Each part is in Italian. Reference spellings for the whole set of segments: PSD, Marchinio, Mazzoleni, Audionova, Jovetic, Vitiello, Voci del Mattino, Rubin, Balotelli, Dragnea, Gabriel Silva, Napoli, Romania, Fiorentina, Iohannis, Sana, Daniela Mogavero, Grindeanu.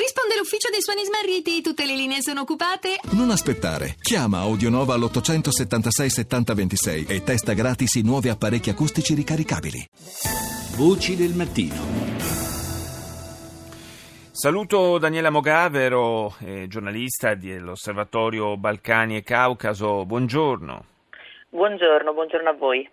Risponde l'ufficio dei suoni smarriti, tutte le linee sono occupate. Non aspettare. Chiama Audionova all'876 7026 e testa gratis i nuovi apparecchi acustici ricaricabili. Voci del mattino. Saluto Daniela Mogavero, giornalista dell'Osservatorio Balcani e Caucaso. Buongiorno. Buongiorno a voi.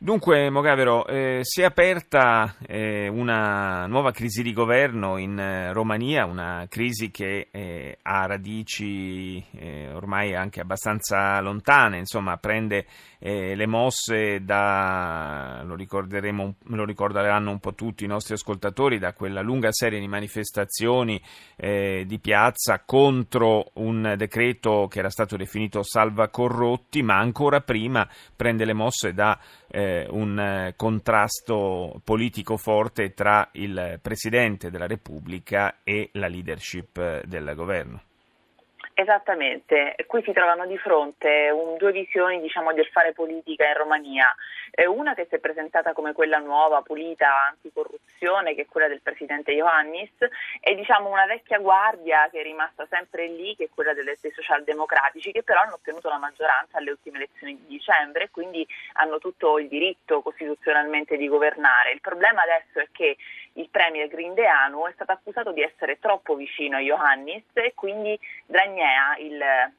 Dunque Mogavero, si è aperta una nuova crisi di governo in Romania, una crisi che ha radici ormai anche abbastanza lontane, insomma prende le mosse da, lo ricorderanno un po' tutti i nostri ascoltatori, da quella lunga serie di manifestazioni di piazza contro un decreto che era stato definito salva corrotti, ma ancora prima prende le mosse da un contrasto politico forte tra il Presidente della Repubblica e la leadership del governo. Esattamente, qui si trovano di fronte due visioni, diciamo, del fare politica in Romania. Una che si è presentata come quella nuova, pulita, anticorruzione, che è quella del presidente Iohannis, e diciamo una vecchia guardia che è rimasta sempre lì, che è quella dei socialdemocratici, che però hanno ottenuto la maggioranza alle ultime elezioni di dicembre e quindi hanno tutto il diritto costituzionalmente di governare. Il problema adesso è che il premier Grindeanu è stato accusato di essere troppo vicino a Iohannis e quindi Dragnea, il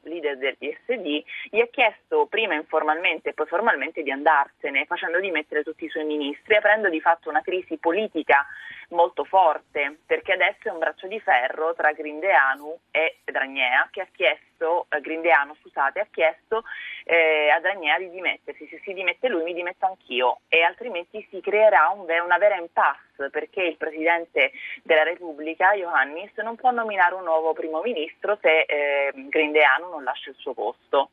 leader del PSD, gli ha chiesto prima informalmente e poi formalmente di andarsene, facendo dimettere tutti i suoi ministri, aprendo di fatto una crisi politica molto forte, perché adesso è un braccio di ferro tra Grindeanu e Dragnea, che ha chiesto, Grindeanu ha chiesto a Dragnea di dimettersi. Se si dimette lui mi dimetto anch'io, e altrimenti si creerà una vera impasse, perché il Presidente della Repubblica, Iohannis, non può nominare un nuovo primo ministro se Grindeanu non lascia il suo posto.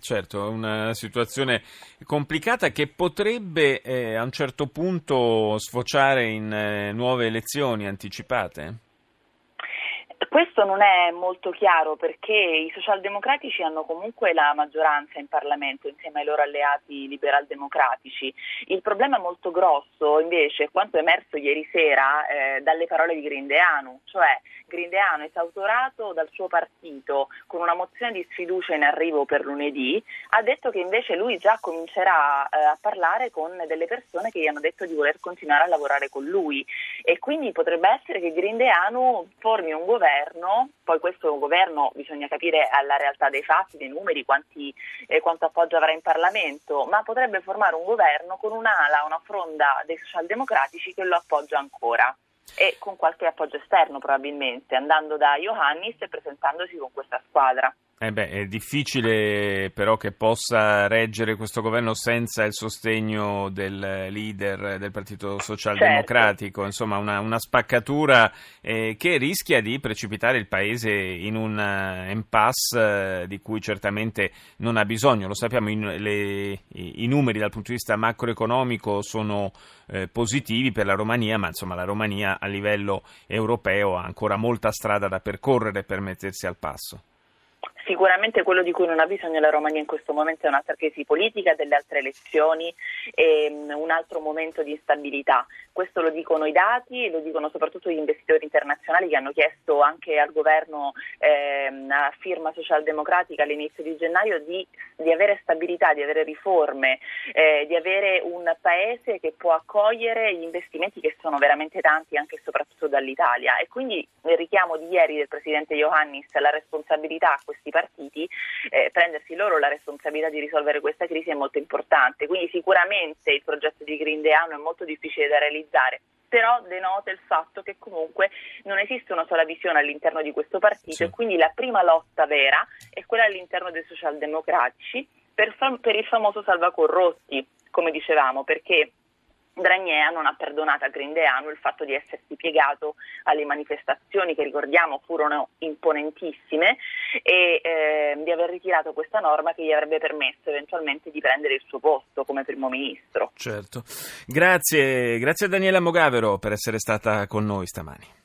Certo, è una situazione complicata che potrebbe a un certo punto sfociare in nuove elezioni anticipate? Questo non è molto chiaro, perché i socialdemocratici hanno comunque la maggioranza in Parlamento insieme ai loro alleati liberaldemocratici. Il problema molto grosso invece è quanto è emerso ieri sera dalle parole di Grindeanu, cioè Grindeanu è esautorato dal suo partito con una mozione di sfiducia in arrivo per lunedì, ha detto che invece lui già comincerà a parlare con delle persone che gli hanno detto di voler continuare a lavorare con lui, e quindi potrebbe essere che Grindeanu formi un governo. Poi questo è un governo, bisogna capire alla realtà dei fatti, dei numeri, quanto appoggio avrà in Parlamento, ma potrebbe formare un governo con un'ala, una fronda dei socialdemocratici che lo appoggia ancora, e con qualche appoggio esterno probabilmente, andando da Iohannis e presentandosi con questa squadra. È difficile però che possa reggere questo governo senza il sostegno del leader del Partito Socialdemocratico, certo. Insomma una spaccatura che rischia di precipitare il paese in un impasse di cui certamente non ha bisogno. Lo sappiamo, i numeri dal punto di vista macroeconomico sono positivi per la Romania, ma insomma la Romania a livello europeo ha ancora molta strada da percorrere per mettersi al passo. Sicuramente quello di cui non ha bisogno la Romania in questo momento è un'altra crisi politica, delle altre elezioni e un altro momento di instabilità. Questo lo dicono i dati e lo dicono soprattutto gli investitori internazionali, che hanno chiesto anche al governo a firma socialdemocratica all'inizio di gennaio di avere stabilità, di avere riforme, di avere un paese che può accogliere gli investimenti, che sono veramente tanti anche e soprattutto dall'Italia. E quindi il richiamo di ieri del presidente Iohannis alla responsabilità a questi partiti, prendersi loro la responsabilità di risolvere questa crisi è molto importante, quindi sicuramente il progetto di Grindeanu è molto difficile da realizzare, però denota il fatto che comunque non esiste una sola visione all'interno di questo partito, sì. E quindi la prima lotta vera è quella all'interno dei socialdemocratici per il famoso salvacorrotti, come dicevamo, perché Dragnea non ha perdonato a Grindeanu il fatto di essersi piegato alle manifestazioni, che ricordiamo furono imponentissime, e di aver ritirato questa norma che gli avrebbe permesso eventualmente di prendere il suo posto come primo ministro. Certo, grazie a Daniela Mogavero per essere stata con noi stamani.